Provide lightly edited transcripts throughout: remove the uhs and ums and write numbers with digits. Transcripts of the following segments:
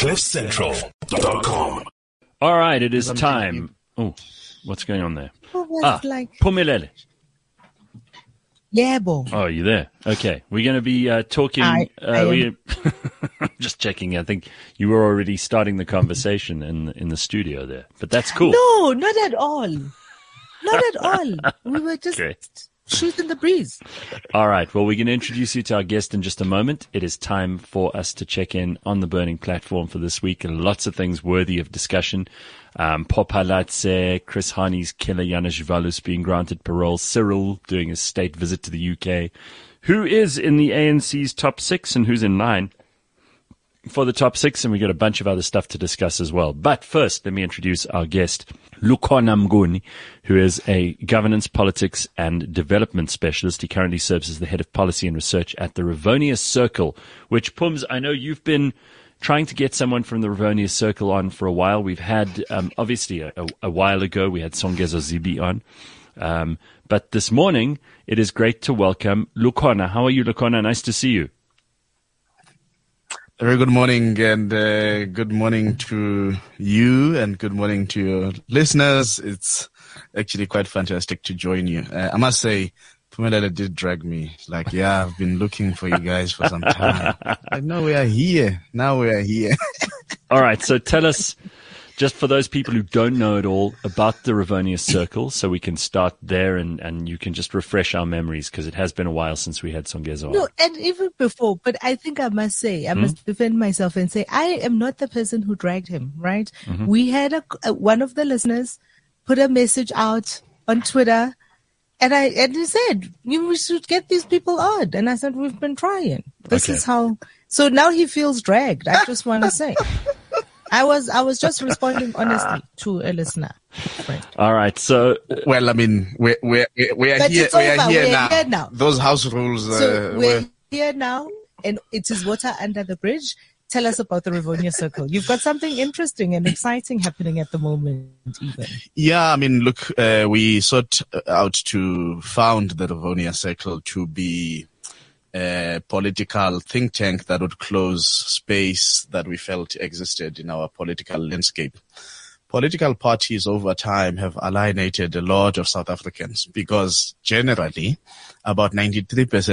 Cliffcentral.com. All right, it is time. Oh, what's going on there? Pumilele. Yeah, boy. Oh, you there? Okay, we're going to be talking. Just checking. I think you were already starting the conversation in the studio there, but that's cool. No, not at all. Not at all. We were just shooting the breeze. All right. Well, we're going to introduce you to our guest in just a moment. It is time for us to check in on the burning platform for this week. Lots of things worthy of discussion. Popalatse, Chris Hani's killer, Yanis Valus being granted parole, Cyril doing his state visit to the UK. Who is in the ANC's top 6 and who's in 9 for the top 6? And we've got a bunch of other stuff to discuss as well. But first, let me introduce our guest, Lukhona Mnguni, who is a governance, politics, and development specialist. He currently serves as the head of policy and research at the Rivonia Circle, which, Pums, I know you've been trying to get someone from the Rivonia Circle on for a while. We've had, obviously, a while ago, we had Songhezo Zibi on. But this morning, it is great to welcome Lukhona. How are you, Lukhona? Nice to see you. Very good morning, and good morning to you, and good morning to your listeners. It's actually quite fantastic to join you. I must say, Pumilele did drag me. Like, yeah, I've been looking for you guys for some time. Like, no, we are here. Now we are here. All right, so tell us, just for those people who don't know at all, about the Rivonia Circle, so we can start there, and you can just refresh our memories, because it has been a while since we had Songhezo on. No, and even before, but I think I must say, I must defend myself and say, I am not the person who dragged him, right? Mm-hmm. We had one of the listeners put a message out on Twitter, and he said, we should get these people on. And I said, we've been trying. This is how. So now he feels dragged, I just want to say. I was just responding honestly to a listener. Right. All right, so well, I mean, we're here now. Those house rules. So we're here now, and it is water under the bridge. Tell us about the Rivonia Circle. You've got something interesting and exciting happening at the moment, even. Yeah, I mean, look, we sought out to found the Rivonia Circle to be a political think tank that would close space that we felt existed in our political landscape. Political parties over time have alienated a lot of South Africans because generally about 93%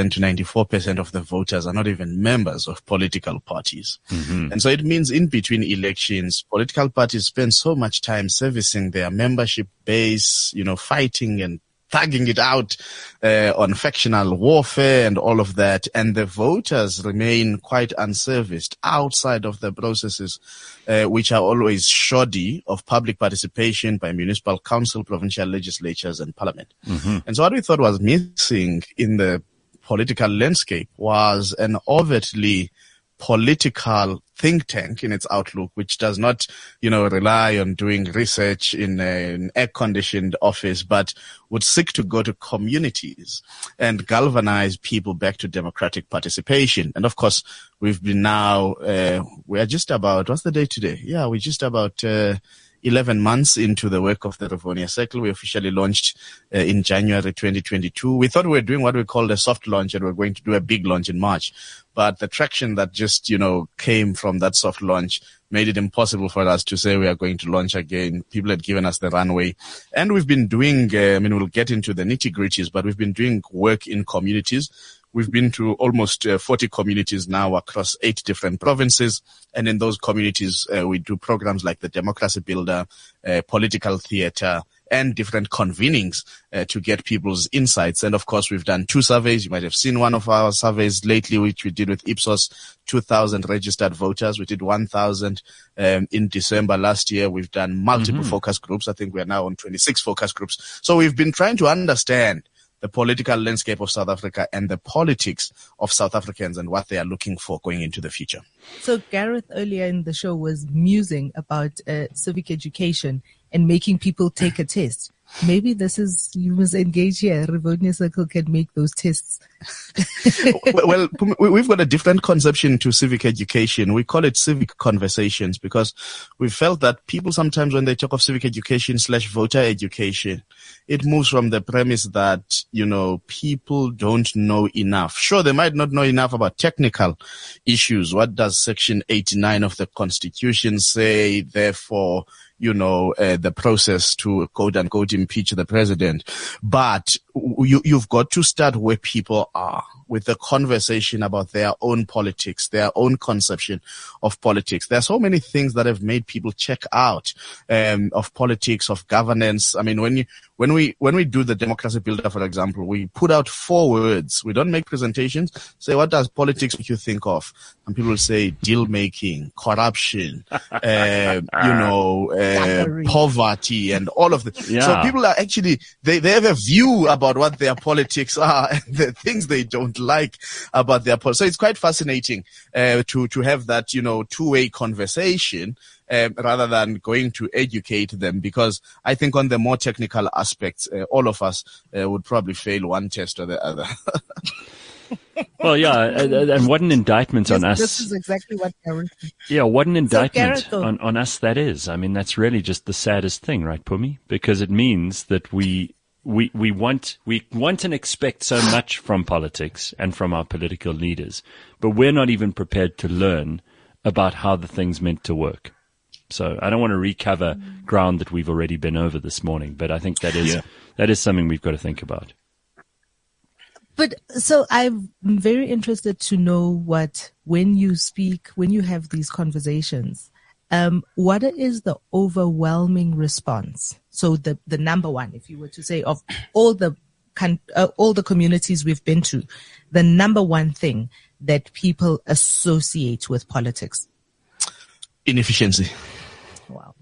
to 94% of the voters are not even members of political parties. Mm-hmm. And so it means in between elections, political parties spend so much time servicing their membership base, fighting and thugging it out on factional warfare and all of that. And the voters remain quite unserviced outside of the processes, which are always shoddy of public participation by municipal council, provincial legislatures, and parliament. Mm-hmm. And so what we thought was missing in the political landscape was an overtly political think tank in its outlook, which does not, rely on doing research in an air-conditioned office, but would seek to go to communities and galvanize people back to democratic participation. And of course, we've been now, we are just about, what's the day today? Yeah, we're just about 11 months into the work of the Rivonia Circle. We officially launched in January 2022. We thought we were doing what we called a soft launch, and we're going to do a big launch in March. But the traction that just, came from that soft launch made it impossible for us to say we are going to launch again. People had given us the runway. And we've been doing, we'll get into the nitty-gritties, but we've been doing work in communities. We've been to almost 40 communities now across 8 different provinces. And in those communities, we do programs like the Democracy Builder, political theater, and different convenings to get people's insights. And of course, we've done 2 surveys. You might have seen one of our surveys lately, which we did with Ipsos, 2,000 registered voters. We did 1,000 in December last year. We've done multiple focus groups. I think we are now on 26 focus groups. So we've been trying to understand the political landscape of South Africa and the politics of South Africans and what they are looking for going into the future. So Gareth earlier in the show was musing about civic education and making people take a test. Maybe you must engage here. Rivonia Circle can make those tests Well, we've got a different conception to civic education. We call it civic conversations because we felt that people sometimes when they talk of civic education / voter education, it moves from the premise that, you know, people don't know enough. Sure, they might not know enough about technical issues. What does Section 89 of the Constitution say? Therefore, you know, the process to quote unquote impeach the president. But you've got to start where people are with the conversation about their own politics, their own conception of politics. There are so many things that have made people check out, of politics, of governance. I mean, when we do the democracy builder, for example, we put out 4 words. We don't make presentations. Say, what does politics make you think of? And people will say deal making, corruption, poverty and all of this. Yeah. So people are actually, they have a view about what their politics are and the things they don't like about their politics. So it's quite fascinating, to have that, you know, 2-way conversation. Rather than going to educate them, because I think on the more technical aspects, all of us would probably fail one test or the other. Well, yeah, and what an indictment on us. This is exactly what Gareth. Yeah, what an indictment on us that is. I mean, that's really just the saddest thing, right, Pumi? Because it means that we want and expect so much from politics and from our political leaders, but we're not even prepared to learn about how the thing's meant to work. So I don't want to recover ground that we've already been over this morning, but I think that is something we've got to think about. But so I'm very interested to know when you have these conversations, what is the overwhelming response? So the number one, if you were to say of all the communities we've been to, the number one thing that people associate with politics. Inefficiency. Wow.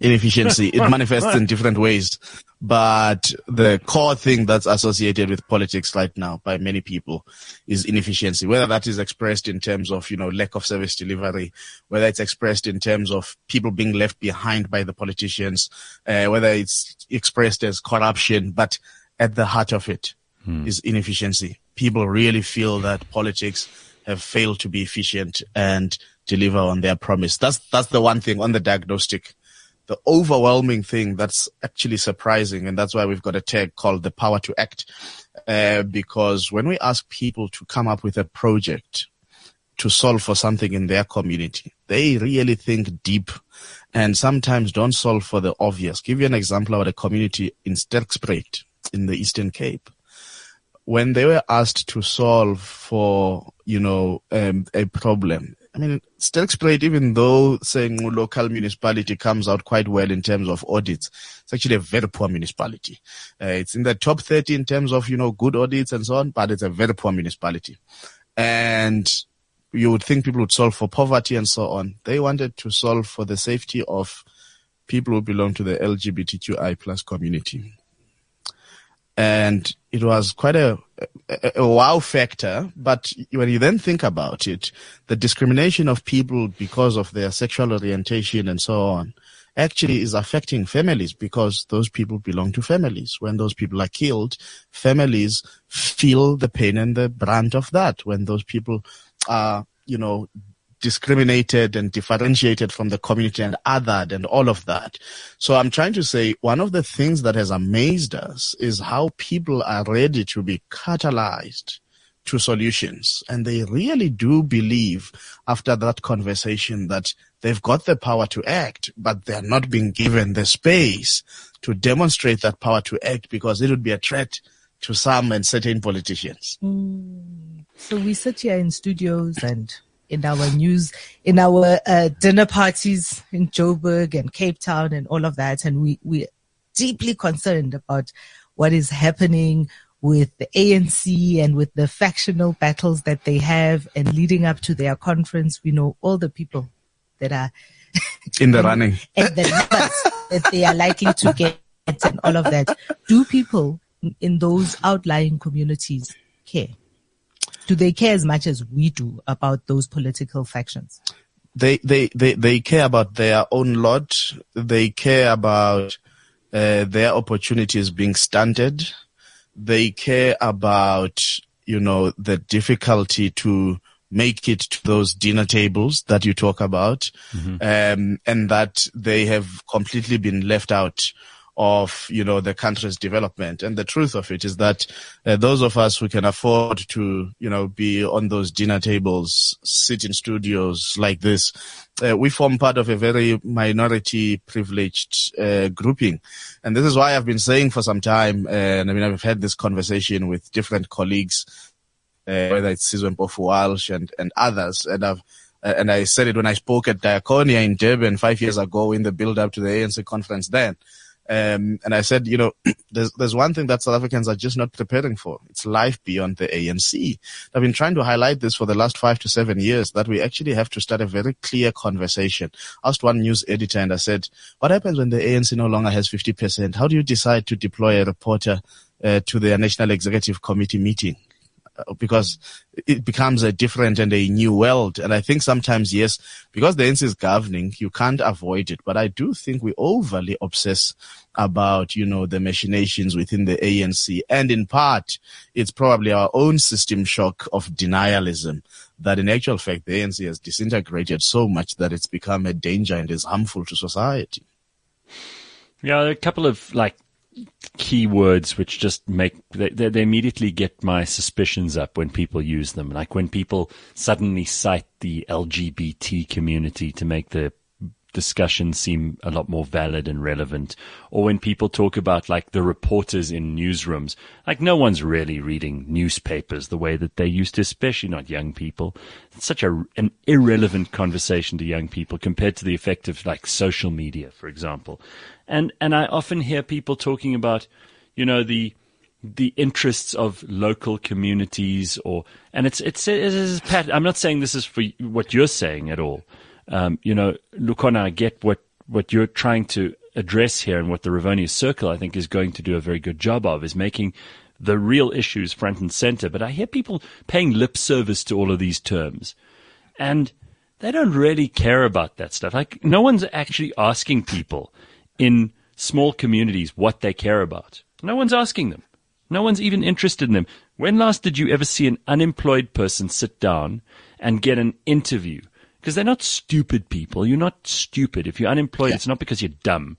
Inefficiency. It manifests in different ways. But the core thing that's associated with politics right now by many people is inefficiency, whether that is expressed in terms of, you know, lack of service delivery, whether it's expressed in terms of people being left behind by the politicians, whether it's expressed as corruption, but at the heart of it is inefficiency. People really feel that politics have failed to be efficient and deliver on their promise. That's the one thing on the diagnostic, the overwhelming thing that's actually surprising. And that's why we've got a tag called the power to act. Because when we ask people to come up with a project to solve for something in their community, they really think deep and sometimes don't solve for the obvious. Give you an example about a community in Sterkspruit in the Eastern Cape. When they were asked to solve for, you know, a problem, I mean, Sterkspruit, even though saying local municipality comes out quite well in terms of audits, it's actually a very poor municipality. It's in the top 30 in terms of, you know, good audits and so on, but it's a very poor municipality. And you would think people would solve for poverty and so on. They wanted to solve for the safety of people who belong to the LGBTQI plus community. And it was quite a wow factor. But when you then think about it, the discrimination of people because of their sexual orientation and so on actually is affecting families, because those people belong to families. When those people are killed, families feel the pain and the brunt of that. When those people are, you know, discriminated and differentiated from the community and othered and all of that. So I'm trying to say one of the things that has amazed us is how people are ready to be catalyzed to solutions. And they really do believe after that conversation that they've got the power to act, but they're not being given the space to demonstrate that power to act because it would be a threat to some and certain politicians. So we sit here in studios and in our news, in our dinner parties in Joburg and Cape Town and all of that. And we're deeply concerned about what is happening with the ANC and with the factional battles that they have. And leading up to their conference, we know all the people that are in the running and the numbers that they are likely to get and all of that. Do people in those outlying communities care? Do they care as much as we do about those political factions? They care about their own lot. They care about their opportunities being stunted. They care about you know, the difficulty to make it to those dinner tables that you talk about, and that they have completely been left out of, you know, the country's development. And the truth of it is that those of us who can afford to, you know, be on those dinner tables, sit in studios like this, we form part of a very minority privileged grouping. And this is why I've been saying for some time, and I mean, I've had this conversation with different colleagues, whether it's Sismap Pofu Walsh and others, and I've and I said it when I spoke at Diakonia in Durban 5 years ago in the build-up to the ANC conference then. And I said, you know, there's one thing that South Africans are just not preparing for. It's life beyond the ANC. I've been trying to highlight this for the last 5 to 7 years, that we actually have to start a very clear conversation. I asked one news editor and I said, what happens when the ANC no longer has 50%? How do you decide to deploy a reporter to their National Executive Committee meeting? Because it becomes a different and a new world. And I think sometimes, yes, because the ANC is governing, you can't avoid it. But I do think we overly obsess about, you know, the machinations within the ANC. And in part, it's probably our own system shock of denialism that in actual fact, the ANC has disintegrated so much that it's become a danger and is harmful to society. Yeah, a couple of like key words which just make they immediately get my suspicions up when people use them. Like when people suddenly cite the LGBT community to make the discussion seem a lot more valid and relevant, or when people talk about like the reporters in newsrooms, like no one's really reading newspapers the way that they used to, especially not young people. It's such an irrelevant conversation to young people compared to the effect of like social media, for example. And I often hear people talking about, you know, the interests of local communities, or and it's Pat, I'm not saying this is for what you're saying at all. You know, Lukhona, I get what you're trying to address here, and what the Rivonia Circle, I think, is going to do a very good job of, is making the real issues front and center. But I hear people paying lip service to all of these terms, and they don't really care about that stuff. Like, no one's actually asking people in small communities what they care about. No one's asking them. No one's even interested in them. When last did you ever see an unemployed person sit down and get an interview? Because they're not stupid people. You're not stupid. If you're unemployed, yeah. It's not because you're dumb.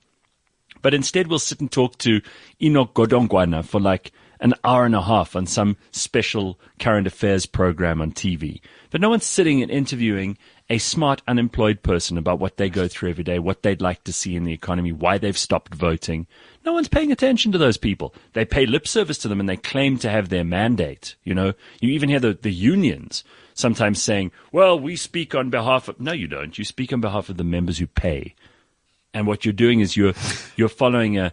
But instead, we'll sit and talk to Enoch Godongwana for like an hour and a half on some special current affairs program on TV. But no one's sitting and interviewing a smart unemployed person about what they go through every day, what they'd like to see in the economy, why they've stopped voting. No one's paying attention to those people. They pay lip service to them and they claim to have their mandate. You know, you even hear the unions sometimes saying, well, we speak on behalf of... No, you don't. You speak on behalf of the members who pay. And what you're doing is you're following a...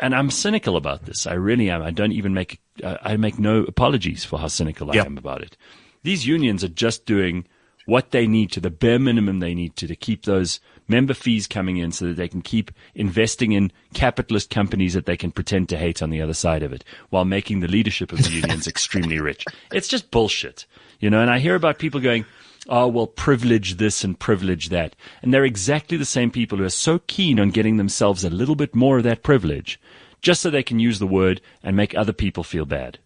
And I'm cynical about this. I really am. I don't even make... I make no apologies for how cynical I am about it. These unions are just doing what they need to, the bare minimum they need to keep those member fees coming in so that they can keep investing in capitalist companies that they can pretend to hate on the other side of it, while making the leadership of the unions extremely rich. It's just bullshit. You know, and I hear about people going, oh, well, privilege this and privilege that. And they're exactly the same people who are so keen on getting themselves a little bit more of that privilege just so they can use the word and make other people feel bad.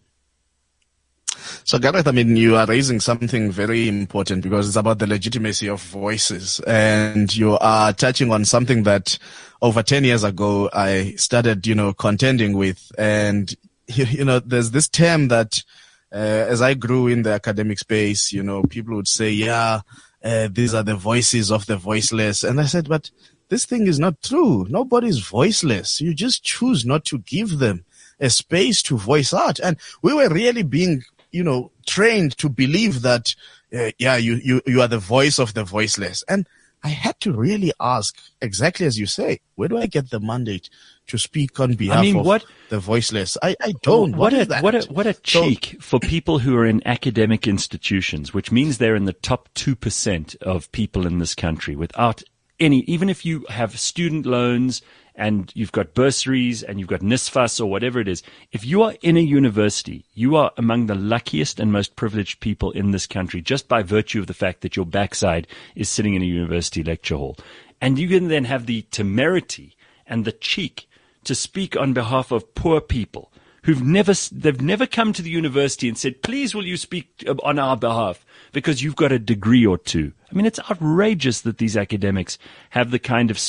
So, Gareth, I mean, you are raising something very important because it's about the legitimacy of voices. And you are touching on something that over 10 years ago I started, you know, contending with. And, you know, there's this term that... as I grew in the academic space, you know, people would say, these are the voices of the voiceless. And I said, but this thing is not true. Nobody's voiceless. You just choose not to give them a space to voice out. And we were really being, you know, trained to believe that, you are the voice of the voiceless. And I had to really ask, exactly as you say, where do I get the mandate to speak on behalf of the voiceless? I don't. What is that? What a cheek for people who are in academic institutions, which means they're in the top 2% of people in this country without any, even if you have student loans and you've got bursaries and you've got NSFAS or whatever it is. If you are in a university, you are among the luckiest and most privileged people in this country just by virtue of the fact that your backside is sitting in a university lecture hall. And you can then have the temerity and the cheek to speak on behalf of poor people they've never come to the university and said, please will you speak on our behalf because you've got a degree or two. I mean, it's outrageous that these academics have the kind of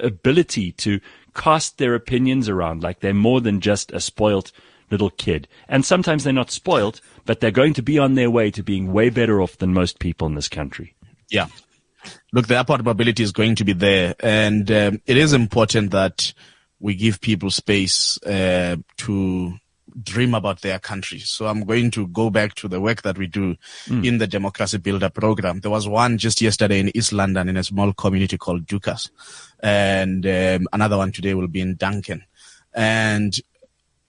ability to cast their opinions around like they're more than just a spoilt little kid. And sometimes they're not spoilt, but they're going to be on their way to being way better off than most people in this country. Yeah. Look, the upward mobility is going to be there. And it is important that we give people space to dream about their country. So I'm going to go back to the work that we do in the Democracy Builder program. There was one just yesterday in East London in a small community called Dukas. And another one today will be in Duncan. And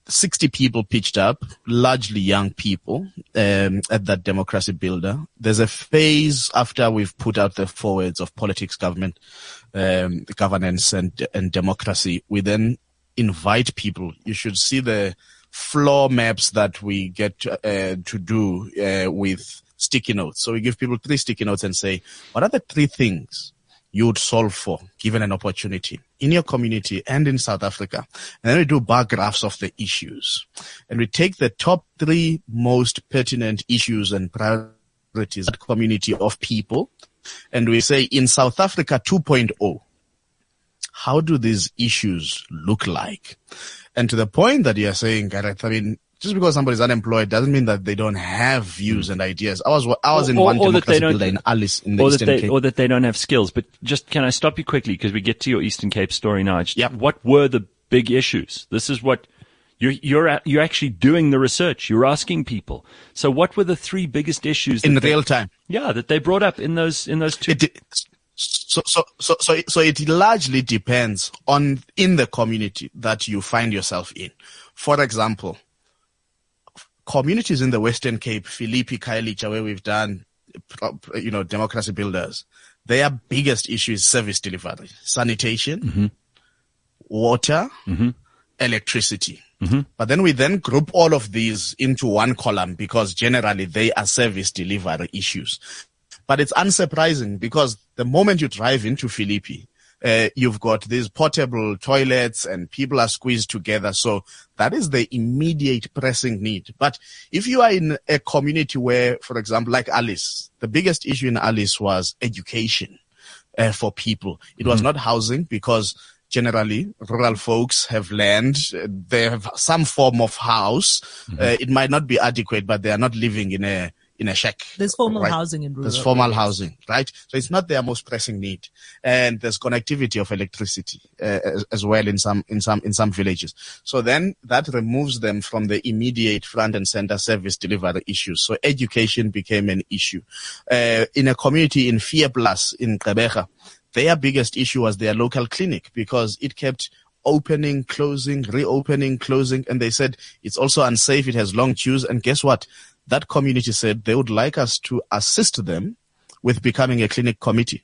60 people pitched up, largely young people, at that Democracy Builder. There's a phase after we've put out the four words of politics, government, governance and democracy. We then invite people. You should see the floor maps that we get to do with sticky notes. So we give people 3 sticky notes and say, what are the 3 things you would solve for, given an opportunity in your community and in South Africa? And then we do bar graphs of the issues. And we take the top 3 most pertinent issues and priorities, that community of people, and we say, in South Africa 2.0, how do these issues look like? And to the point that you're saying, Gareth, I mean, just because somebody's unemployed doesn't mean that they don't have views and ideas. I was in one Democracy Builder in Alice in the Eastern Cape. Or that they don't have skills. But just, can I stop you quickly? Because we get to your Eastern Cape story now. Yep. What were the big issues? This is what you're actually doing the research. You're asking people. So what were the 3 biggest issues in real time? Yeah, that they brought up in those 2. So it largely depends on in the community that you find yourself in. For example, communities in the Western Cape, Philippi, Khayelitsha, where we've done, Democracy Builders, their biggest issue is service delivery, sanitation, water, electricity. But then we then group all of these into one column because generally they are service delivery issues. But it's unsurprising because the moment you drive into Philippi, you've got these portable toilets and people are squeezed together. So that is the immediate pressing need. But if you are in a community where, for example, like Alice, the biggest issue in Alice was education for people. It was not housing because generally rural folks have land. They have some form of house. It might not be adequate, but they are not living in a shack. There's formal housing in rural. There's formal housing, right? So it's not their most pressing need. And there's connectivity of electricity as well in some villages. So then that removes them from the immediate front and center service delivery issues. So education became an issue. In a community in Fieplas in Qebeja, their biggest issue was their local clinic because it kept opening, closing, reopening, closing. And they said it's also unsafe. It has long queues. And guess what? That community said they would like us to assist them with becoming a clinic committee.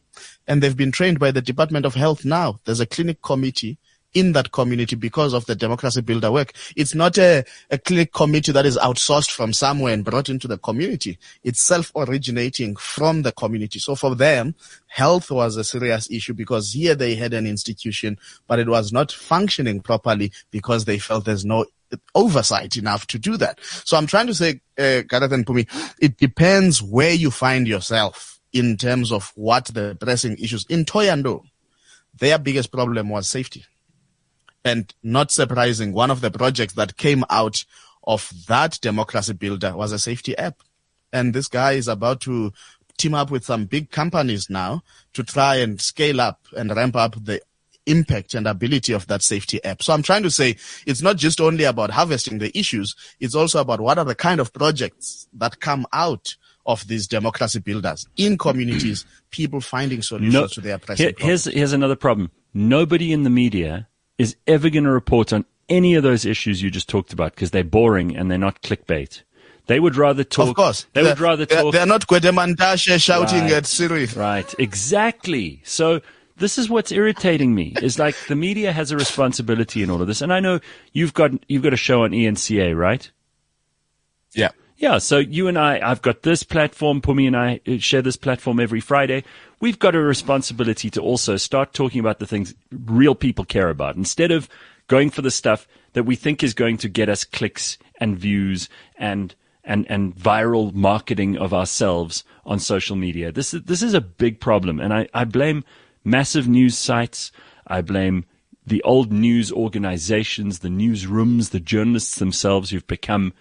And they've been trained by the Department of Health now. There's a clinic committee in that community because of the Democracy Builder work. It's not a clinic committee that is outsourced from somewhere and brought into the community. It's self-originating from the community. So for them, health was a serious issue because here they had an institution, but it was not functioning properly because they felt there's no oversight enough to do that. So I'm trying to say, Gareth and Pumi, it depends where you find yourself in terms of what the pressing issues. In Toyando, their biggest problem was safety. And not surprising, one of the projects that came out of that Democracy Builder was a safety app. And this guy is about to team up with some big companies now to try and scale up and ramp up the impact and ability of that safety app. So I'm trying to say it's not just only about harvesting the issues. It's also about what are the kind of projects that come out of these Democracy Builders in communities, people finding solutions to their pressing problems. Here's another problem. Nobody in the media is ever going to report on any of those issues you just talked about because they're boring and they're not clickbait. They would rather talk. Of course. They would rather talk. They're not Gwedemandashe shouting at Cyril. Right. Exactly. So this is what's irritating me is like the media has a responsibility in all of this. And I know you've got a show on ENCA, right? Yeah. Yeah. So you and I've got this platform. Pumi and I share this platform every Friday. We've got a responsibility to also start talking about the things real people care about instead of going for the stuff that we think is going to get us clicks and views and viral marketing of ourselves on social media. This is a big problem, and I blame massive news sites. I blame the old news organizations, the newsrooms, the journalists themselves who've become,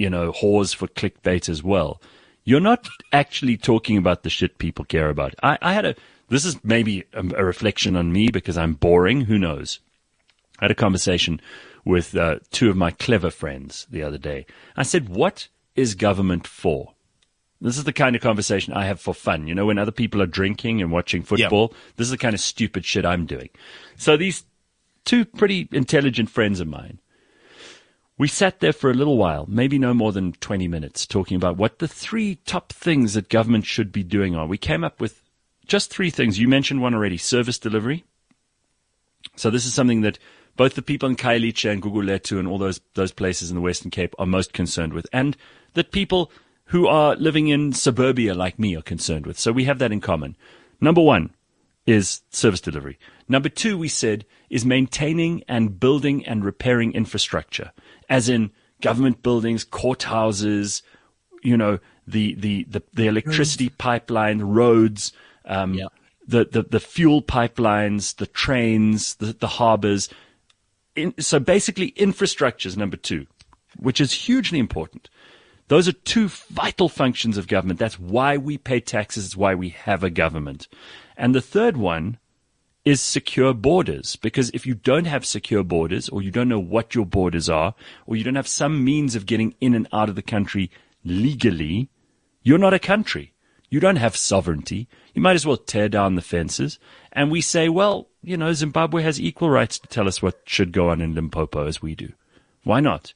whores for clickbait as well. You're not actually talking about the shit people care about. This is maybe a reflection on me because I'm boring. Who knows? I had a conversation with two of my clever friends the other day. I said, what is government for? This is the kind of conversation I have for fun. When other people are drinking and watching football, This is the kind of stupid shit I'm doing. So these two pretty intelligent friends of mine, we sat there for a little while, maybe no more than 20 minutes, talking about what the three top things that government should be doing are. We came up with just three things. You mentioned one already, service delivery. So this is something that both the people in Khayelitsha and Guguletu and all those places in the Western Cape are most concerned with, and that people who are living in suburbia like me are concerned with. So we have that in common. Number one is service delivery. Number two, we said, is maintaining and building and repairing infrastructure, as in government buildings, courthouses, the electricity pipeline, roads, the fuel pipelines, the trains, the harbors. So basically infrastructure is number two, which is hugely important. Those are two vital functions of government. That's why we pay taxes. It's why we have a government. And the third one is secure borders, because if you don't have secure borders, or you don't know what your borders are, or you don't have some means of getting in and out of the country legally, you're not a country. You don't have sovereignty. You might as well tear down the fences. And we say, well, Zimbabwe has equal rights to tell us what should go on in Limpopo as we do. Why not?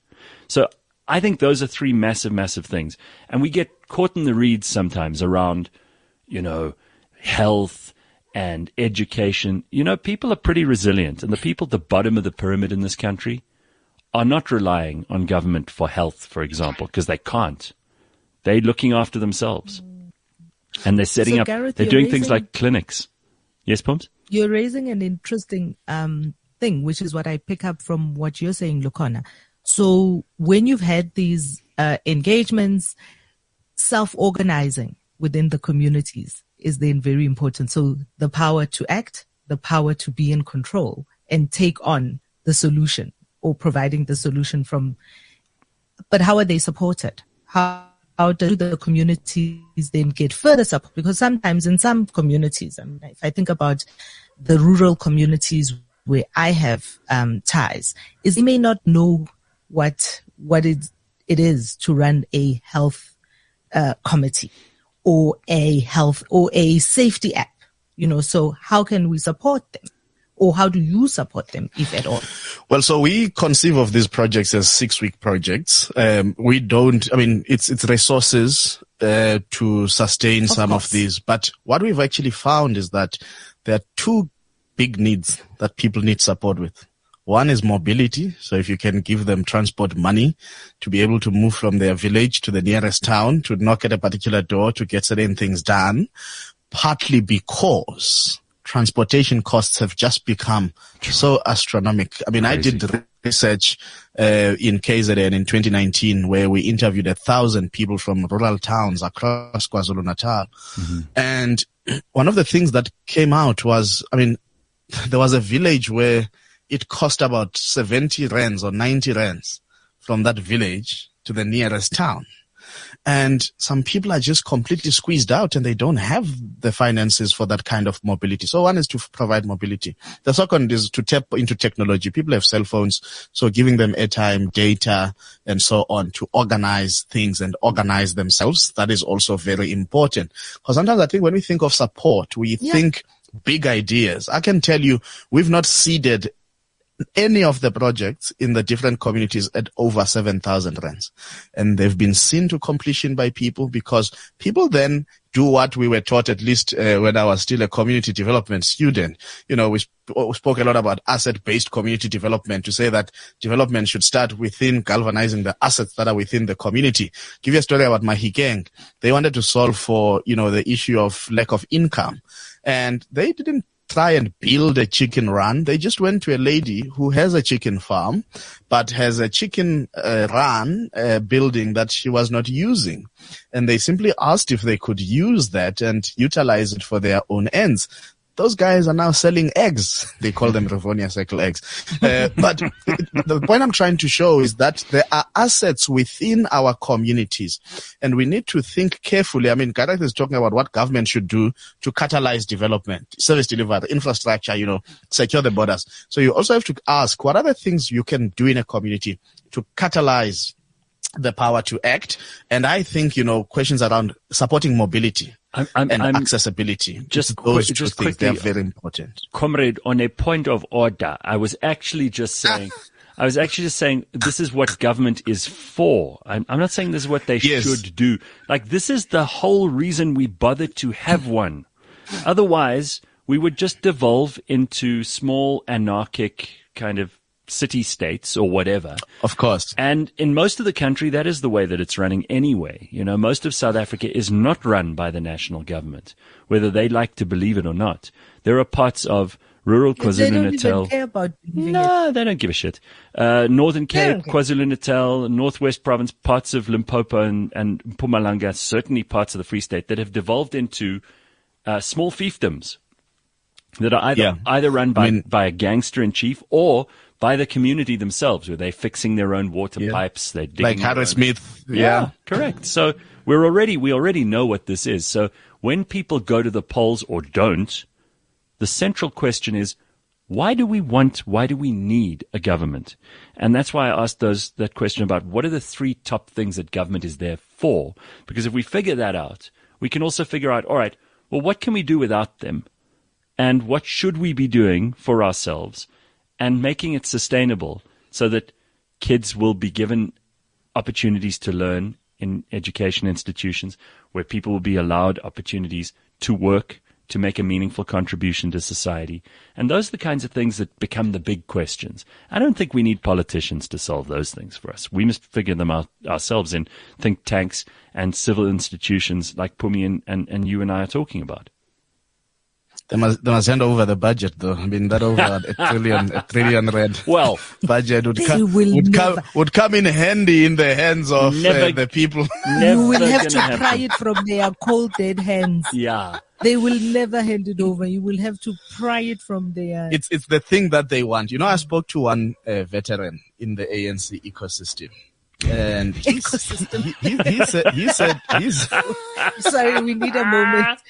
So I think those are three massive, massive things. And we get caught in the reeds sometimes around, health and education. People are pretty resilient, and the people at the bottom of the pyramid in this country are not relying on government for health, for example, because they can't. They're looking after themselves. And they're setting up, Gareth, they're doing things like clinics. Yes, Pums? You're raising an interesting thing, which is what I pick up from what you're saying, Lukhona. So when you've had these engagements, self-organizing within the communities is then very important. So the power to act, the power to be in control and take on the solution, or providing the solution from, but how are they supported? How do the communities then get further support? Because sometimes in some communities, if I think about the rural communities where I have ties, is they may not know what it is to run a health committee or a health or a safety app. So how can we support them? Or how do you support them, if at all? Well, so we conceive of these projects as 6-week projects. It's resources to sustain some of these. But what we've actually found is that there are two big needs that people need support with. One is mobility. So if you can give them transport money to be able to move from their village to the nearest town, to knock at a particular door, to get certain things done, partly because transportation costs have just become so astronomical. Crazy. I did research in KZN in 2019, where we interviewed 1,000 people from rural towns across KwaZulu-Natal. Mm-hmm. And one of the things that came out was, there was a village where it cost about 70 rands or 90 rands from that village to the nearest town. And some people are just completely squeezed out, and they don't have the finances for that kind of mobility. So one is to provide mobility. The second is to tap into technology. People have cell phones, so giving them airtime, data, and so on to organize things and organize themselves. That is also very important. Because sometimes I think when we think of support, we think big ideas. I can tell you, we've not seeded any of the projects in the different communities at over 7,000 rands. And they've been seen to completion by people, because people then do what we were taught, at least when I was still a community development student. We spoke a lot about asset-based community development, to say that development should start within galvanizing the assets that are within the community. Give you a story about Mahikeng. They wanted to solve for, the issue of lack of income. And they didn't try and build a chicken run. They just went to a lady who has a chicken farm, but has a chicken run building that she was not using. And they simply asked if they could use that and utilize it for their own ends. Those guys are now selling eggs. They call them Rivonia Circle eggs. But the point I'm trying to show is that there are assets within our communities, and we need to think carefully. I mean, Gareth is talking about what government should do to catalyze development, service delivery, infrastructure, you know, secure the borders. So you also have to ask, what are the things you can do in a community to catalyze the power to act? And I think, you know, questions around supporting mobility and accessibility. Those two things, they're very important. Comrade, on a point of order, I was actually just saying this is what government is for. I'm not saying this is what they should do. Like, this is the whole reason we bothered to have one. Otherwise, we would just devolve into small anarchic kind of city states or whatever. Of course. And in most of the country, that is the way that it's running anyway. You know, most of South Africa is not run by the national government, whether they like to believe it or not. There are parts of rural KwaZulu-Natal. They don't give a shit. Northern Cape, KwaZulu-Natal, Northwest Province, parts of Limpopo and Mpumalanga, certainly parts of the Free State that have devolved into small fiefdoms that are either run by a gangster in chief or by the community themselves, where they're fixing their own water pipes, they're digging like Harrismith. Yeah, correct. So we already know what this is. So when people go to the polls or don't, the central question is, why do we need a government? And that's why I asked that question about what are the three top things that government is there for? Because if we figure that out, we can also figure out, all right, well, what can we do without them? And what should we be doing for ourselves? And making it sustainable so that kids will be given opportunities to learn in education institutions, where people will be allowed opportunities to work, to make a meaningful contribution to society. And those are the kinds of things that become the big questions. I don't think we need politicians to solve those things for us. We must figure them out ourselves in think tanks and civil institutions like Pumi and you and I are talking about. They must hand over the budget, though. I mean, that over a trillion rand budget would come in handy in the hands of the people. You will have to pry it from their cold, dead hands. Yeah. They will never hand it over. You will have to pry it from their... It's the thing that they want. You know, I spoke to one veteran in the ANC ecosystem. And he said... Sorry, we need a moment.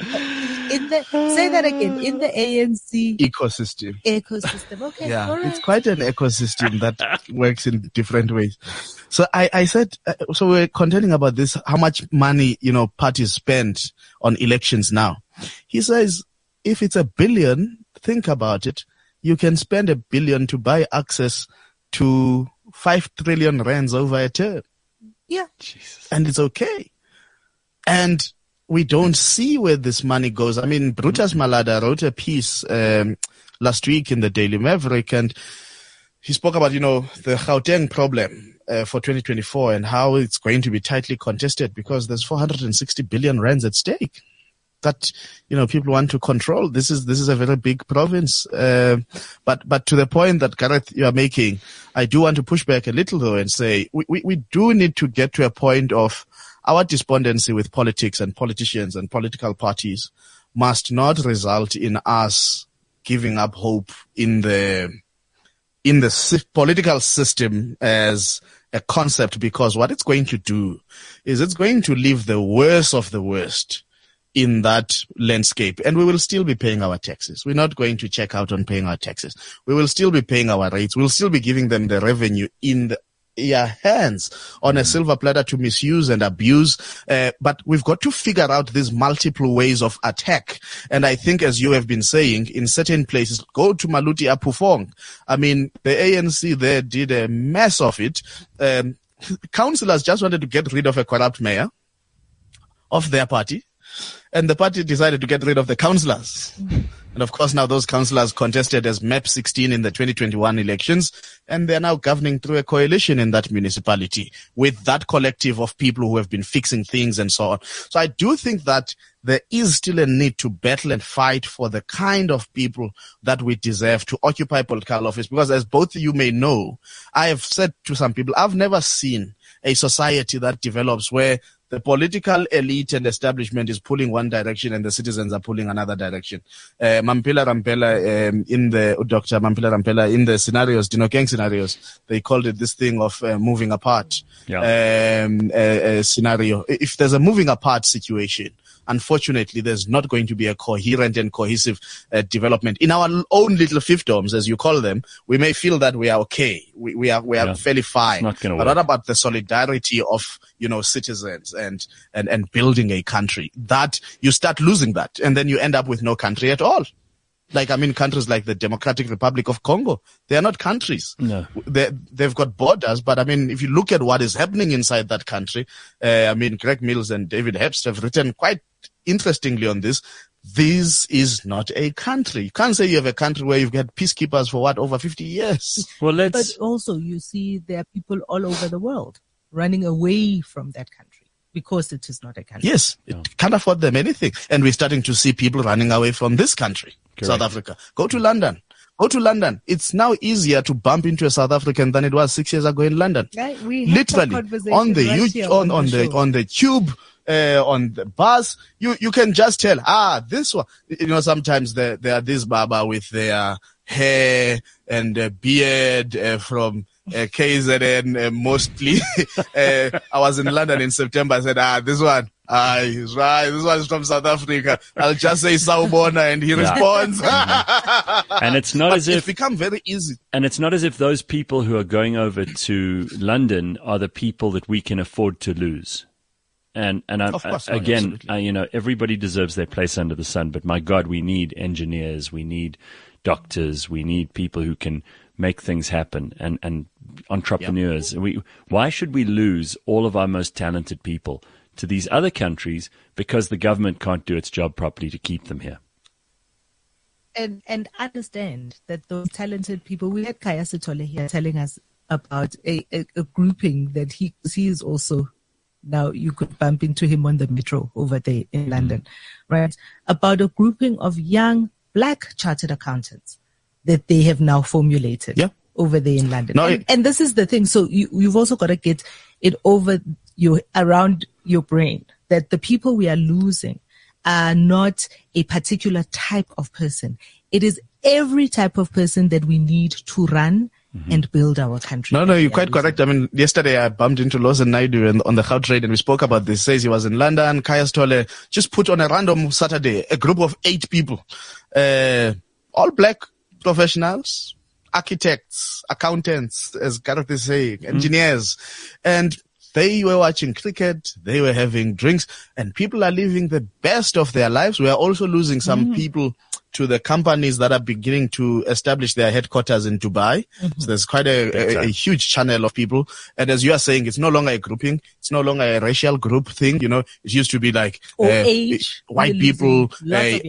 Say that again. In the ANC ecosystem. Okay, yeah, all right. It's quite an ecosystem that works in different ways. So I said, so we're contending about this, how much money, you know, parties spend on elections now. He says, if it's $1 billion, think about it. You can spend $1 billion to buy access to 5 trillion rands over a term. Yeah. Jesus. And it's okay. And we don't see where this money goes. I mean, Brutus Malada wrote a piece last week in the Daily Maverick, and he spoke about, you know, the Gauteng problem for 2024 and how it's going to be tightly contested because there's 460 billion rands at stake that, you know, people want to control. This is a very big province. But to the point that, Gareth, you are making, I do want to push back a little, though, and say we do need to get to a point of our despondency with politics and politicians and political parties must not result in us giving up hope in the political system as a concept, because what it's going to do is it's going to leave the worst of the worst in that landscape, and we will still be paying our taxes. We're not going to check out on paying our taxes. We will still be paying our rates. We'll still be giving them the revenue in your hands on a silver platter to misuse and abuse. But we've got to figure out these multiple ways of attack. And I think, as you have been saying, in certain places, go to Maluti Apufong. I mean, the ANC there did a mess of it. Councillors just wanted to get rid of a corrupt mayor of their party, and the party decided to get rid of the councillors. And of course, now those councillors contested as MEP 16 in the 2021 elections, and they're now governing through a coalition in that municipality with that collective of people who have been fixing things and so on. So I do think that there is still a need to battle and fight for the kind of people that we deserve to occupy political office. Because as both of you may know, I have said to some people, I've never seen a society that develops where the political elite and establishment is pulling one direction and the citizens are pulling another direction. Mampela Ramphele, Dr. Mampela Ramphele, in the scenarios, Dinokeng scenarios, they called it this thing of moving apart scenario. If there's a moving apart situation, unfortunately, there's not going to be a coherent and cohesive development. In our own little fiefdoms, as you call them, we may feel that we are okay. We are fairly fine. But what about the solidarity of, citizens and building a country? That you start losing that, and then you end up with no country at all. Countries like the Democratic Republic of Congo, they are not countries. No. They've got borders, but if you look at what is happening inside that country, Greg Mills and David Herbst have written quite interestingly on this. This is not a country. You can't say you have a country where you've had peacekeepers for over 50 years. But also, you see, there are people all over the world running away from that country, because it is not a country. Yes, it can't afford them anything. And we're starting to see people running away from this country, correct, South Africa. Go to London. It's now easier to bump into a South African than it was 6 years ago in London. Right? We had literally on the tube, on the bus, you can just tell, this one. Sometimes there are these baba with their hair and beard from KZN mostly. I was in London in September. I said, this one, he's right. This one's from South Africa. I'll just say Sawubona, and he responds. And it's not as if it's become very easy. And it's not as if those people who are going over to London are the people that we can afford to lose. And everybody deserves their place under the sun. But my God, we need engineers, we need doctors, we need people who can make things happen, and entrepreneurs. Yep. Why should we lose all of our most talented people to these other countries because the government can't do its job properly to keep them here? And understand that those talented people, we had Kaya Sithole here telling us about a grouping that he is also, now you could bump into him on the metro over there in London, right? About a grouping of young Black chartered accountants that they have now formulated over there in London. No, and this is the thing. So you've also got to get it around your brain that the people we are losing are not a particular type of person. It is every type of person that we need to run and build our country. No, you're quite correct. Yesterday I bumped into Lawson Naidu on the Gautrain, and we spoke about this. Says he was in London. Kaya Sithole just put on a random Saturday a group of 8 people, all Black professionals, architects, accountants, as Gareth is saying, engineers, and they were watching cricket, they were having drinks, and people are living the best of their lives. We are also losing some people to the companies that are beginning to establish their headquarters in Dubai. So there's quite a huge channel of people. And as you are saying, it's no longer a grouping. It's no longer a racial group thing. It used to be like age, white people,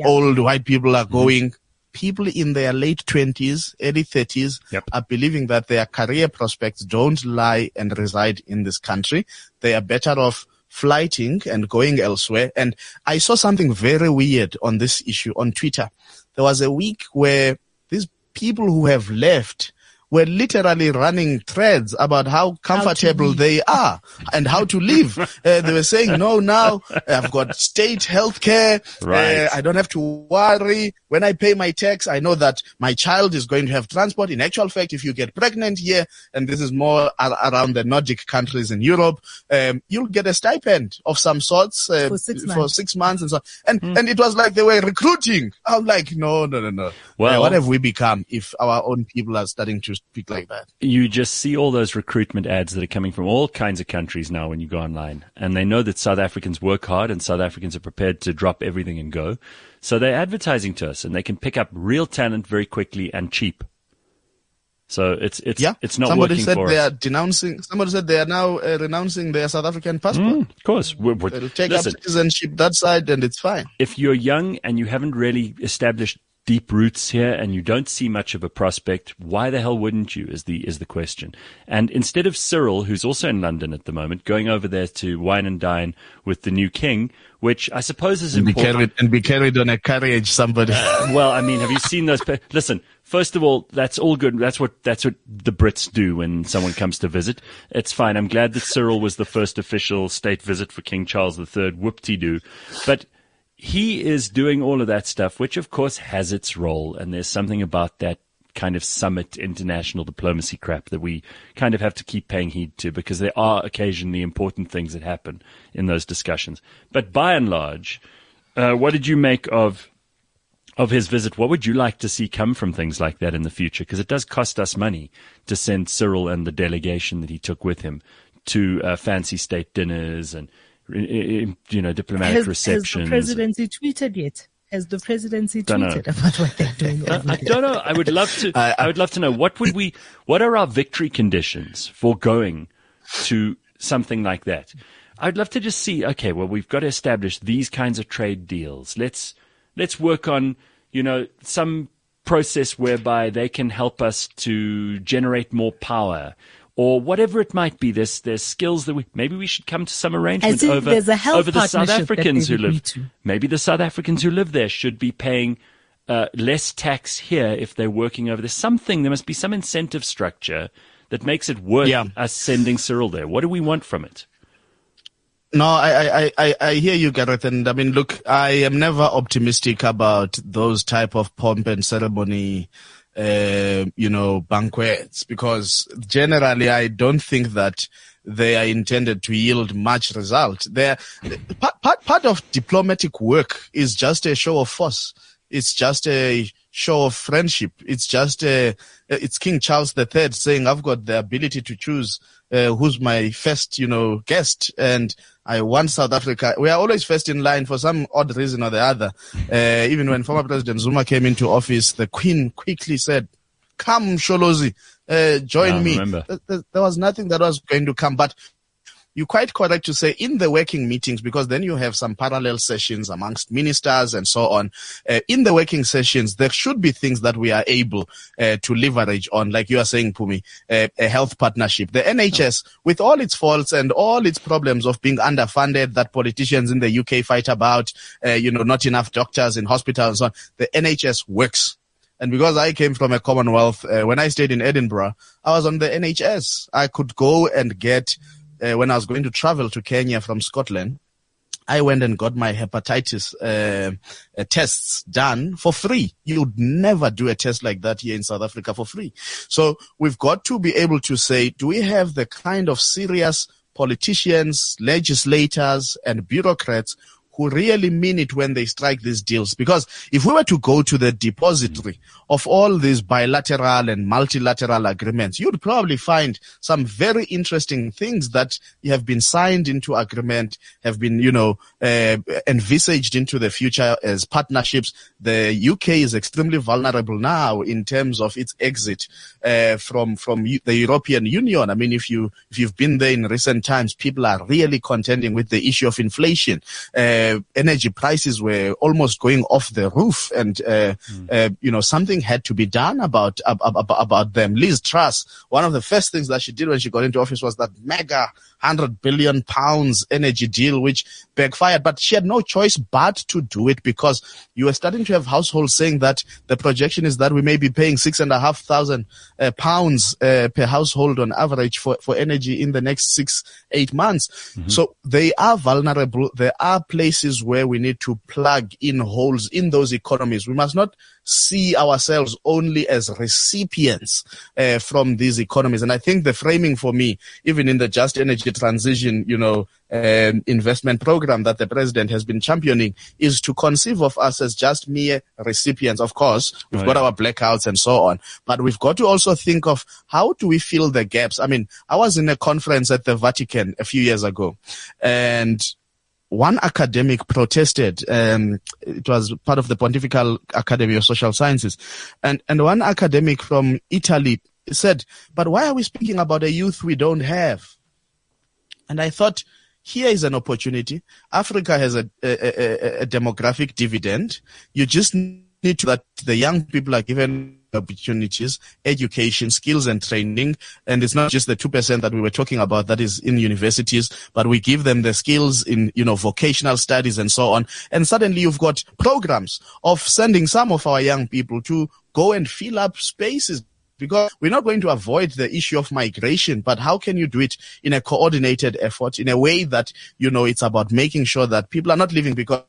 old white people are going. People in their late 20s, early 30s are believing that their career prospects don't lie and reside in this country. They are better off flighting and going elsewhere. And I saw something very weird on this issue on Twitter. There was a week where these people who have left were literally running threads about how comfortable they are and how to live. They were saying, no, now I've got state health care. Right. I don't have to worry. When I pay my tax, I know that my child is going to have transport. In actual fact, if you get pregnant here, and this is more around the Nordic countries in Europe, you'll get a stipend of some sorts for 6 months and so on. And it was like they were recruiting. I'm like, no. Well, what have we become if our own people are starting to speak like that? You just see all those recruitment ads that are coming from all kinds of countries now when you go online, and they know that South Africans work hard and South Africans are prepared to drop everything and go. So they're advertising to us, and they can pick up real talent very quickly and cheap. So it's not somebody working for us. Somebody said they are now renouncing their South African passport. Of course. They'll take up citizenship that side, and it's fine. If you're young and you haven't really established deep roots here and you don't see much of a prospect, why the hell wouldn't you is the question. And instead of Cyril, who's also in London at the moment, going over there to wine and dine with the new king, which I suppose is important. Be carried on a carriage, somebody. Well, I mean, have you seen those? Listen, first of all, that's all good. That's what the Brits do when someone comes to visit. It's fine. I'm glad that Cyril was the first official state visit for King Charles III. Whoop-de-doo. But he is doing all of that stuff, which, of course, has its role. And there's something about that kind of summit international diplomacy crap that we kind of have to keep paying heed to, because there are occasionally important things that happen in those discussions. But by and large, what did you make of his visit? What would you like to see come from things like that in the future? Because it does cost us money to send Cyril and the delegation that he took with him to fancy state dinners and, you know, diplomatic receptions. Has the presidency tweeted yet? Has the presidency tweeted about what they're doing? I don't know. I would love to. I would love to know what are our victory conditions for going to something like that? I'd love to just see. Okay, well, we've got to establish these kinds of trade deals. Let's work on, you know, some process whereby they can help us to generate more power. Or whatever it might be, there's skills that maybe we should come to some arrangement over the South Africans who live. Maybe the South Africans who live there should be paying less tax here if they're working over there. There must be some incentive structure that makes it worth us sending Cyril there. What do we want from it? No, I hear you, Gareth. And I mean, look, I am never optimistic about those type of pomp and ceremony banquets, because generally I don't think that they are intended to yield much result. Part of diplomatic work is just a show of force. It's just a show of friendship. It's King Charles III saying, I've got the ability to choose who's my first, guest, and I want South Africa. We are always first in line for some odd reason or the other. Even when former President Zuma came into office, the Queen quickly said, come, Sholozi, join me. There was nothing that was going to come. But you're quite correct to say in the working meetings, because then you have some parallel sessions amongst ministers and so on. In the working sessions, there should be things that we are able to leverage on, like you are saying, Pumi, a health partnership. The NHS, with all its faults and all its problems of being underfunded that politicians in the UK fight about, not enough doctors in hospitals and so on, the NHS works. And because I came from a Commonwealth, when I stayed in Edinburgh, I was on the NHS. I could go and get... when I was going to travel to Kenya from Scotland, I went and got my hepatitis tests done for free. You'd never do a test like that here in South Africa for free. So we've got to be able to say, do we have the kind of serious politicians, legislators, and bureaucrats who really mean it when they strike these deals? Because if we were to go to the depository of all these bilateral and multilateral agreements, you'd probably find some very interesting things that have been signed into agreement, have been, envisaged into the future as partnerships. The UK is extremely vulnerable now in terms of its exit from the European Union. I mean, if you've been there in recent times, people are really contending with the issue of inflation. Energy prices were almost going off the roof, and something had to be done about them. Liz Truss, one of the first things that she did when she got into office was that mega £100 billion energy deal, which backfired. But she had no choice but to do it, because you were starting to have households saying that the projection is that we may be paying £6,500 pounds per household on average for energy in the next 6-8 months. Mm-hmm. So they are vulnerable. There are places where we need to plug in holes in those economies. We must not see ourselves only as recipients from these economies. And I think the framing for me, even in the Just Energy Transition, investment program that the president has been championing, is to conceive of us as just mere recipients. Of course, we've got our blackouts and so on, but we've got to also think of how do we fill the gaps. I mean, I was in a conference at the Vatican a few years ago, and one academic protested. It was part of the Pontifical Academy of Social Sciences. And one academic from Italy said, but why are we speaking about a youth we don't have? And I thought, here is an opportunity. Africa has a demographic dividend. You just need to that the young people are given opportunities, education, skills and training. And it's not just the 2% that we were talking about that is in universities, but we give them the skills in, vocational studies and so on. And suddenly you've got programs of sending some of our young people to go and fill up spaces, because we're not going to avoid the issue of migration, but how can you do it in a coordinated effort, in a way that, it's about making sure that people are not living because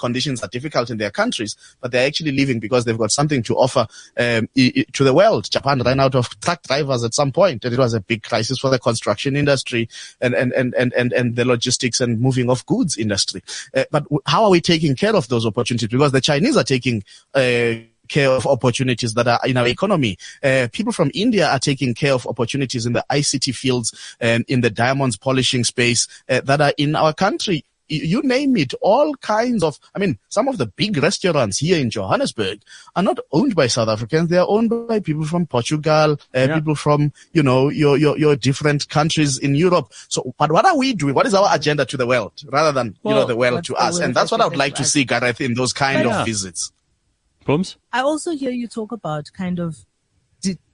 conditions are difficult in their countries, but they're actually living because they've got something to offer to the world. Japan ran out of truck drivers at some point, and it was a big crisis for the construction industry and the logistics and moving of goods industry. But how are we taking care of those opportunities? Because the Chinese are taking care of opportunities that are in our economy. People from India are taking care of opportunities in the ICT fields and in the diamonds polishing space that are in our country. You name it, all kinds of, some of the big restaurants here in Johannesburg are not owned by South Africans. They are owned by people from Portugal, people from, your different countries in Europe. So, but what are we doing? What is our agenda to the world rather than, the world to us? And that's what I would like to see, Gareth, in those kind of visits. Problems? I also hear you talk about kind of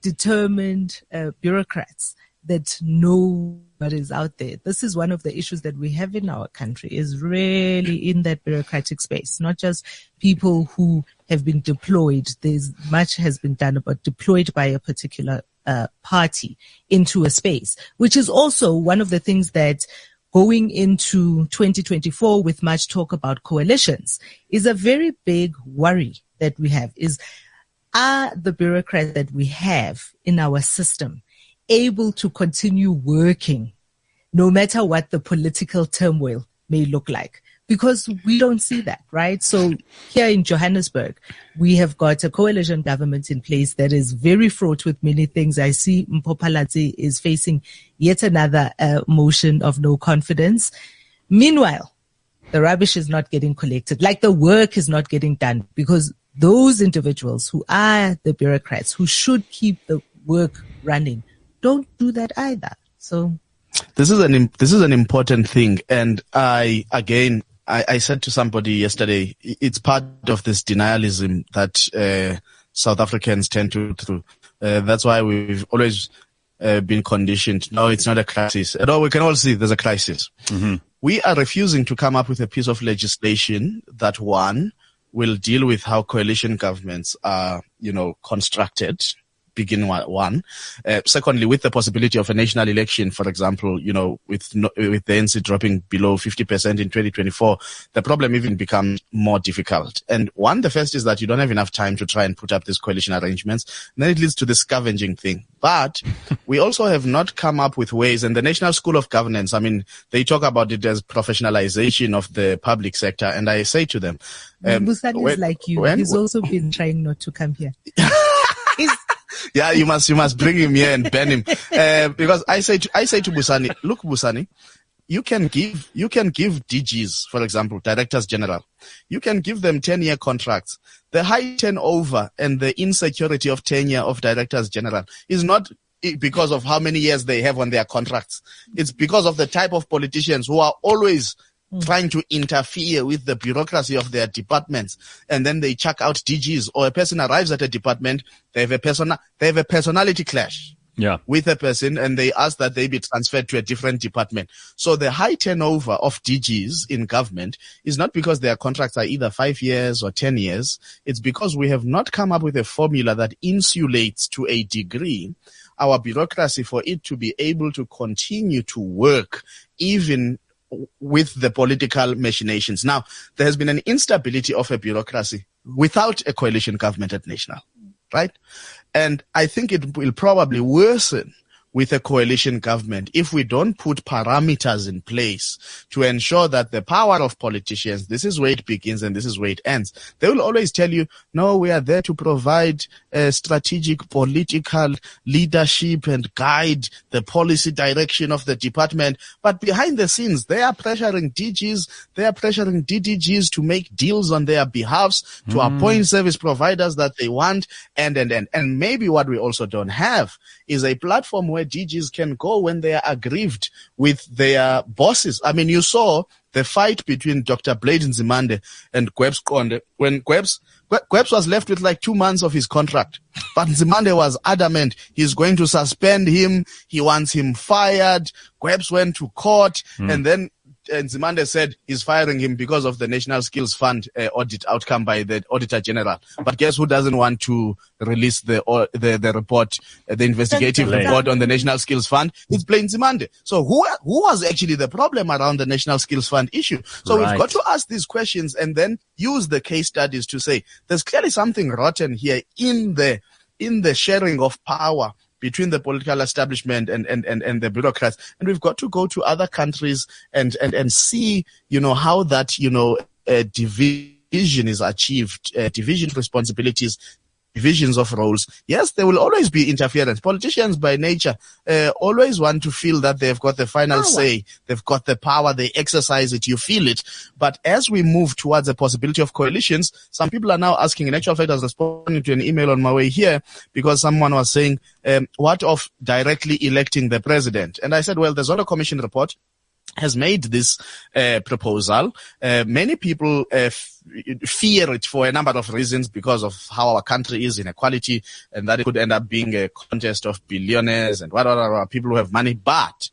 determined bureaucrats that know what is out there. This is one of the issues that we have in our country, is really in that bureaucratic space, not just people who have been deployed. There's much has been done about deployed by a particular party into a space, which is also one of the things that going into 2024 with much talk about coalitions is a very big worry that we have, is are the bureaucrats that we have in our system able to continue working no matter what the political turmoil may look like? Because we don't see that, right? So here in Johannesburg, we have got a coalition government in place that is very fraught with many things. I see Mpopalatsi is facing yet another motion of no confidence. Meanwhile, the rubbish is not getting collected, like the work is not getting done, because those individuals who are the bureaucrats, who should keep the work running, don't do that either. So this is an important thing. And I said to somebody yesterday, it's part of this denialism that South Africans tend to through. That's why we've always been conditioned. No, it's not a crisis. No, we can all see there's a crisis. Mm-hmm. We are refusing to come up with a piece of legislation that one will deal with how coalition governments are, constructed. Begin one. Secondly, with the possibility of a national election, for example, with the ANC dropping below 50% in 2024, the problem even becomes more difficult. And one, the first is that you don't have enough time to try and put up these coalition arrangements. And then it leads to the scavenging thing. But we also have not come up with ways. And the National School of Governance, they talk about it as professionalization of the public sector. And I say to them, Busani is like you. He's also been trying not to come here. Yeah, you must bring him here and ban him. Because I say to Busani, look, Busani, you can give DGs, for example, directors general, you can give them 10-year contracts. The high turnover and the insecurity of tenure of directors general is not because of how many years they have on their contracts. It's because of the type of politicians who are always trying to interfere with the bureaucracy of their departments, and then they chuck out DGs, or a person arrives at a department, they have a personality clash with a person, and they ask that they be transferred to a different department. So the high turnover of DGs in government is not because their contracts are either 5 years or 10 years. It's because we have not come up with a formula that insulates to a degree our bureaucracy for it to be able to continue to work even with the political machinations. Now, there has been an instability of a bureaucracy without a coalition government at national, right? And I think it will probably worsen with a coalition government if we don't put parameters in place to ensure that the power of politicians, this is where it begins and this is where it ends. They will always tell you, no, we are there to provide strategic political leadership and guide the policy direction of the department. But behind the scenes, they are pressuring DGs, they are pressuring DDGs to make deals on their behalves, to appoint service providers that they want, and maybe what we also don't have is a platform where GGs can go when they are aggrieved with their bosses. I mean, you saw the fight between Dr. Blade Nzimande and Quebs when Quebs was left with like 2 months of his contract. But Nzimande was adamant. He's going to suspend him. He wants him fired. Quebs went to court and then Nzimande said he's firing him because of the National Skills Fund audit outcome by the Auditor General. But guess who doesn't want to release the report, the investigative report on the National Skills Fund? It's plain Nzimande. So who was actually the problem around the National Skills Fund issue? So we've got to ask these questions and then use the case studies to say there's clearly something rotten here in the sharing of power between the political establishment and the bureaucrats. And we've got to go to other countries and see, you know, how that, you know, division is achieved, division of responsibilities, divisions of roles. Yes, there will always be interference. Politicians by nature always want to feel that they've got the final say, they've got the power, they exercise it, you feel it. But as we move towards the possibility of coalitions, some people are now asking, in actual fact, I was responding to an email on my way here because someone was saying, what of directly electing the president? And I said, well, there's not a commission report has made this proposal. Many people fear it for a number of reasons because of how our country is, inequality, and that it could end up being a contest of billionaires and whatever, people who have money. But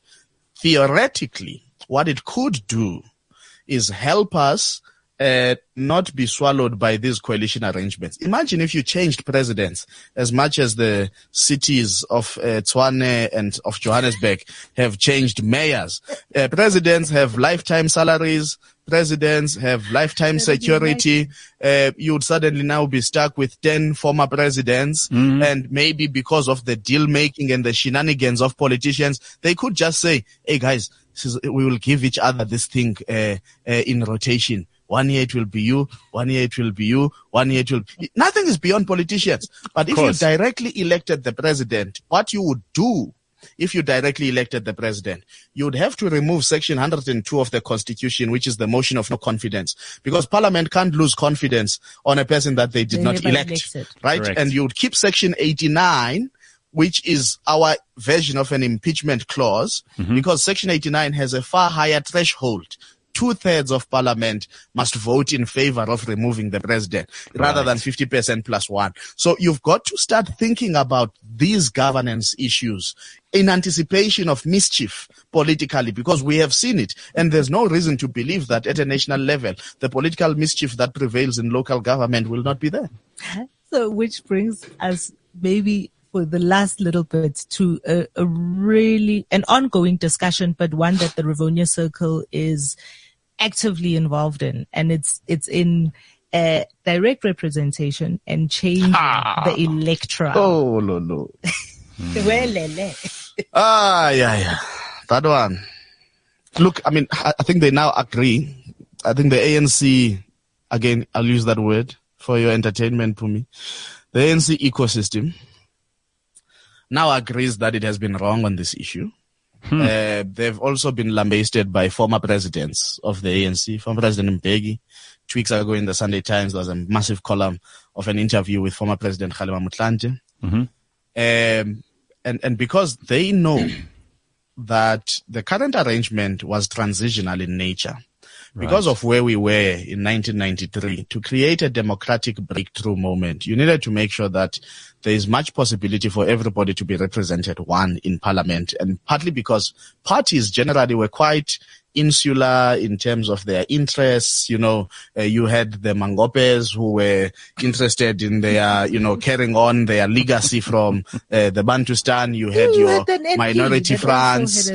theoretically, what it could do is help us not be swallowed by these coalition arrangements. Imagine if you changed presidents as much as the cities of Tshwane and of Johannesburg have changed mayors. Presidents have lifetime salaries. Presidents have lifetime security. You would suddenly now be stuck with 10 former presidents. And maybe because of the deal making and the shenanigans of politicians, they could just say, hey guys, we will give each other this thing in rotation. 1 year it will be you, 1 year it will be you, 1 year it will be... Nothing is beyond politicians. But if you directly elected the president, what you would do if you directly elected the president, you would have to remove Section 102 of the Constitution, which is the motion of no confidence, because Parliament can't lose confidence on a person that they did not elect, right? Correct. And you would keep Section 89, which is our version of an impeachment clause, because Section 89 has a far higher threshold. 2/3 of Parliament must vote in favor of removing the president rather than 50% plus one. So you've got to start thinking about these governance issues in anticipation of mischief politically, because we have seen it. And there's no reason to believe that at a national level, the political mischief that prevails in local government will not be there. So which brings us maybe for the last little bit to a really an ongoing discussion, but one that the Rivonia Circle is actively involved in, and it's in direct representation and changing the electoral. That one. Look, I mean, I think they now agree. I think the ANC, again, I'll use that word for your entertainment, Pumi. The ANC ecosystem now agrees that it has been wrong on this issue. They've also been lambasted by former presidents of the ANC, former President Mbeki. 2 weeks ago in the Sunday Times, there was a massive column of an interview with former President Kgalema Motlanthe. And because they know that the current arrangement was transitional in nature, because of where we were in 1993, to create a democratic breakthrough moment, you needed to make sure that there is much possibility for everybody to be represented, one, in Parliament. And partly because parties generally were quite insular in terms of their interests. You know, you had the Mangopes who were interested in their, you know, carrying on their legacy from the Bantustan. You had your minority France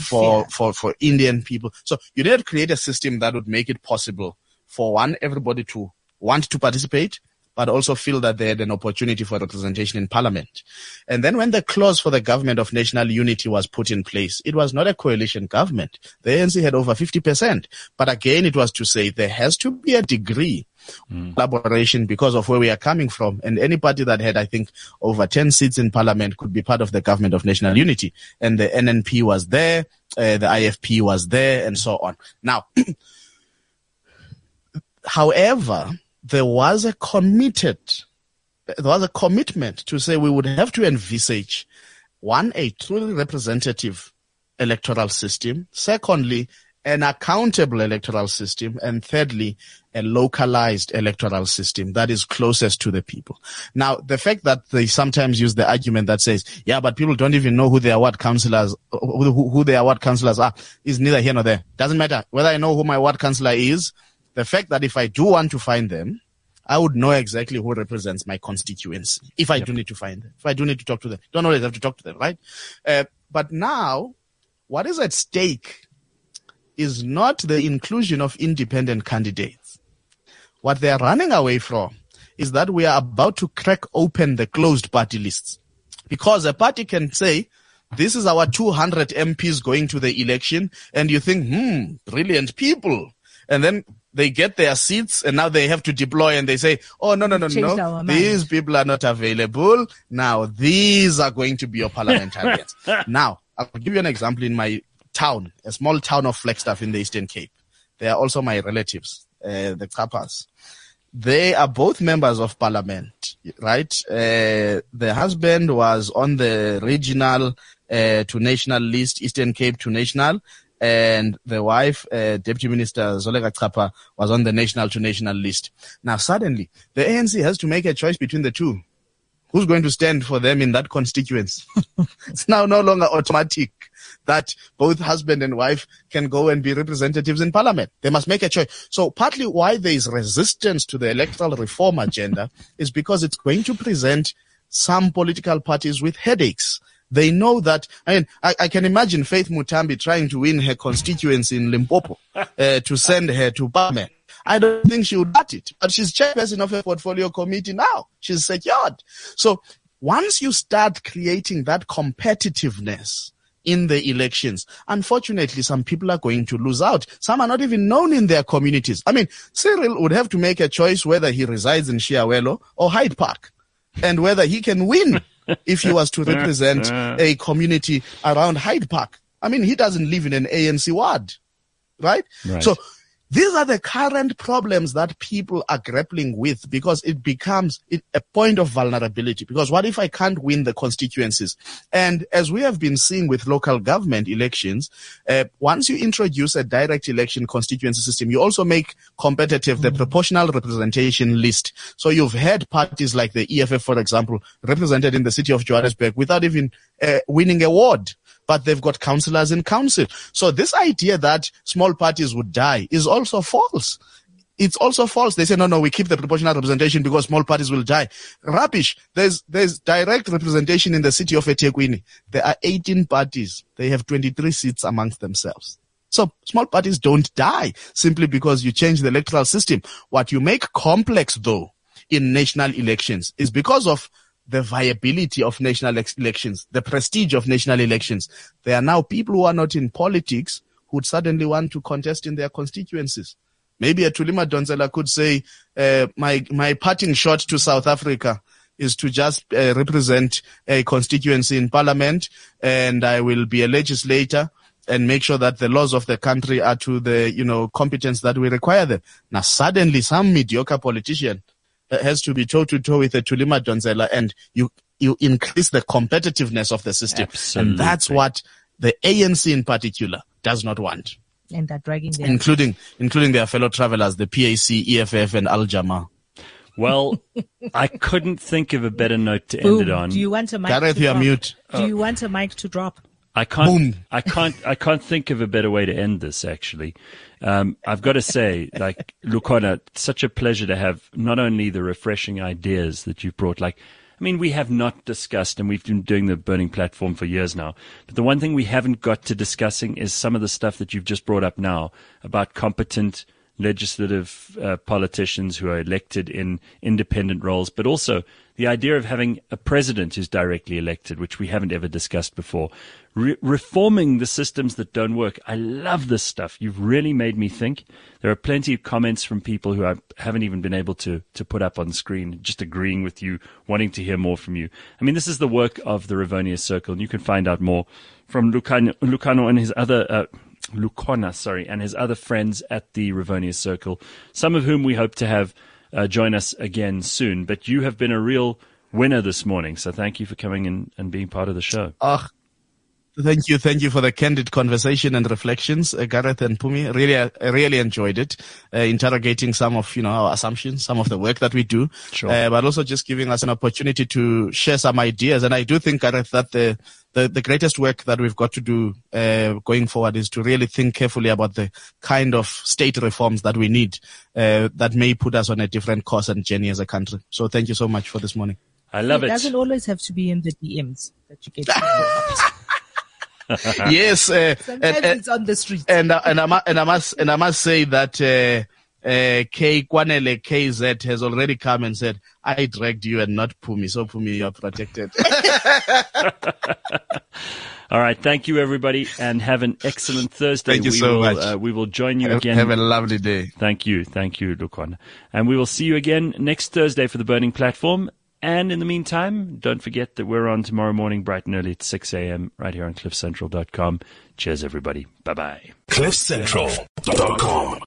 for Indian people. So you did create a system that would make it possible for one, everybody to want to participate, but also feel that they had an opportunity for representation in Parliament. And then when the clause for the government of national unity was put in place, it was not a coalition government. The ANC had over 50%. But again, it was to say there has to be a degree of collaboration because of where we are coming from. And any party that had, I think, over 10 seats in Parliament could be part of the government of national unity. And the NNP was there, the IFP was there, and so on. Now, however, there was a commitment to say we would have to envisage one, a truly representative electoral system, secondly, an accountable electoral system, and thirdly, a localized electoral system that is closest to the people. Now, the fact that they sometimes use the argument that says, yeah, but people don't even know who their ward councillors, who their ward councillors are, is neither here nor there. Doesn't matter whether I know who my ward councillor is. The fact that if I do want to find them, I would know exactly who represents my constituency. If I do need to find them, if I do need to talk to them, don't always have to talk to them, right? But now, what is at stake is not the inclusion of independent candidates. What they are running away from is that we are about to crack open the closed party lists. Because a party can say, this is our 200 MPs going to the election, and you think, brilliant people. And then they get their seats, and now they have to deploy, and they say, oh, no, these people are not available. Now, these are going to be your parliamentarians. Now, I'll give you an example in my town, a small town of Flagstaff in the Eastern Cape. They are also my relatives, the Kapas. They are both members of parliament, right? The husband was on the regional to national list, Eastern Cape to national, and the wife, Deputy Minister Zolega Kapa, was on the national to national list. Now, suddenly, the ANC has to make a choice between the two. Who's going to stand for them in that constituency? It's now no longer automatic that both husband and wife can go and be representatives in parliament. They must make a choice. So partly why there is resistance to the electoral reform agenda is because it's going to present some political parties with headaches. They know that, I can imagine Faith Mutambi trying to win her constituency in Limpopo to send her to parliament. I don't think she would get it, but she's chairperson of her portfolio committee now. She's secured. So once you start creating that competitiveness in the elections, unfortunately, some people are going to lose out. Some are not even known in their communities. Cyril would have to make a choice whether he resides in Shiawelo or Hyde Park and whether he can win if he was to represent a community around Hyde Park. He doesn't live in an ANC ward, right? So these are the current problems that people are grappling with because it becomes a point of vulnerability. Because what if I can't win the constituencies? And as we have been seeing with local government elections, once you introduce a direct election constituency system, you also make competitive the proportional representation list. So you've had parties like the EFF, for example, represented in the city of Johannesburg without even winning a ward. But they've got councillors in council. So this idea that small parties would die is also false. It's also false. They say, no, we keep the proportional representation because small parties will die. Rubbish. There's direct representation in the city of Etekwini. There are 18 parties. They have 23 seats amongst themselves. So small parties don't die simply because you change the electoral system. What you make complex, though, in national elections is because of the viability of national elections, the prestige of national elections. There are now people who are not in politics who suddenly want to contest in their constituencies. Maybe a Thuli Madonsela could say, my parting shot to South Africa is to just represent a constituency in parliament, and I will be a legislator and make sure that the laws of the country are to the competence that we require them. Now suddenly some mediocre politician has to be toe-to-toe with the Thuli Madonsela, and you increase the competitiveness of the system. Absolutely. And that's what the ANC in particular does not want. And they're dragging their... Including their fellow travellers, the PAC, EFF, and Al-Jamaa. Well, I couldn't think of a better note to end it on. Do you want a mic Gareth, you're mute. Do you want a mic to drop? I can't think of a better way to end this, actually. I've got to say, Lukhona, such a pleasure to have not only the refreshing ideas that you've brought, we have not discussed, and we've been doing the Burning Platform for years now, but the one thing we haven't got to discussing is some of the stuff that you've just brought up now about competent legislative politicians who are elected in independent roles, but also the idea of having a president who's directly elected, which we haven't ever discussed before. Reforming the systems that don't work. I love this stuff. You've really made me think. There are plenty of comments from people who I haven't even been able to put up on screen, just agreeing with you, wanting to hear more from you. This is the work of the Rivonia Circle, and you can find out more from Lukhona and his other... Lukhona, and his other friends at the Rivonia Circle, some of whom we hope to have join us again soon. But you have been a real winner this morning. So thank you for coming in and being part of the show. Thank you. Thank you for the candid conversation and reflections, Gareth and Pumi. Really enjoyed it, interrogating some of, our assumptions, some of the work that we do, sure. But also just giving us an opportunity to share some ideas. And I do think, Gareth, that the greatest work that we've got to do going forward is to really think carefully about the kind of state reforms that we need that may put us on a different course and journey as a country. So thank you so much for this morning. I love it. It doesn't always have to be in the DMs that you get. Yes, sometimes it's on the street. And I must say that K Kwanele KZ has already come and said, "I dragged you and not Pumi, so Pumi, you are protected." All right, thank you everybody, and have an excellent Thursday. Thank you so much. We will join you again. Have a lovely day. Thank you, Lukhona, and we will see you again next Thursday for the Burning Platform. And in the meantime, don't forget that we're on tomorrow morning bright and early at 6 a.m. right here on cliffcentral.com. Cheers, everybody. Bye-bye. cliffcentral.com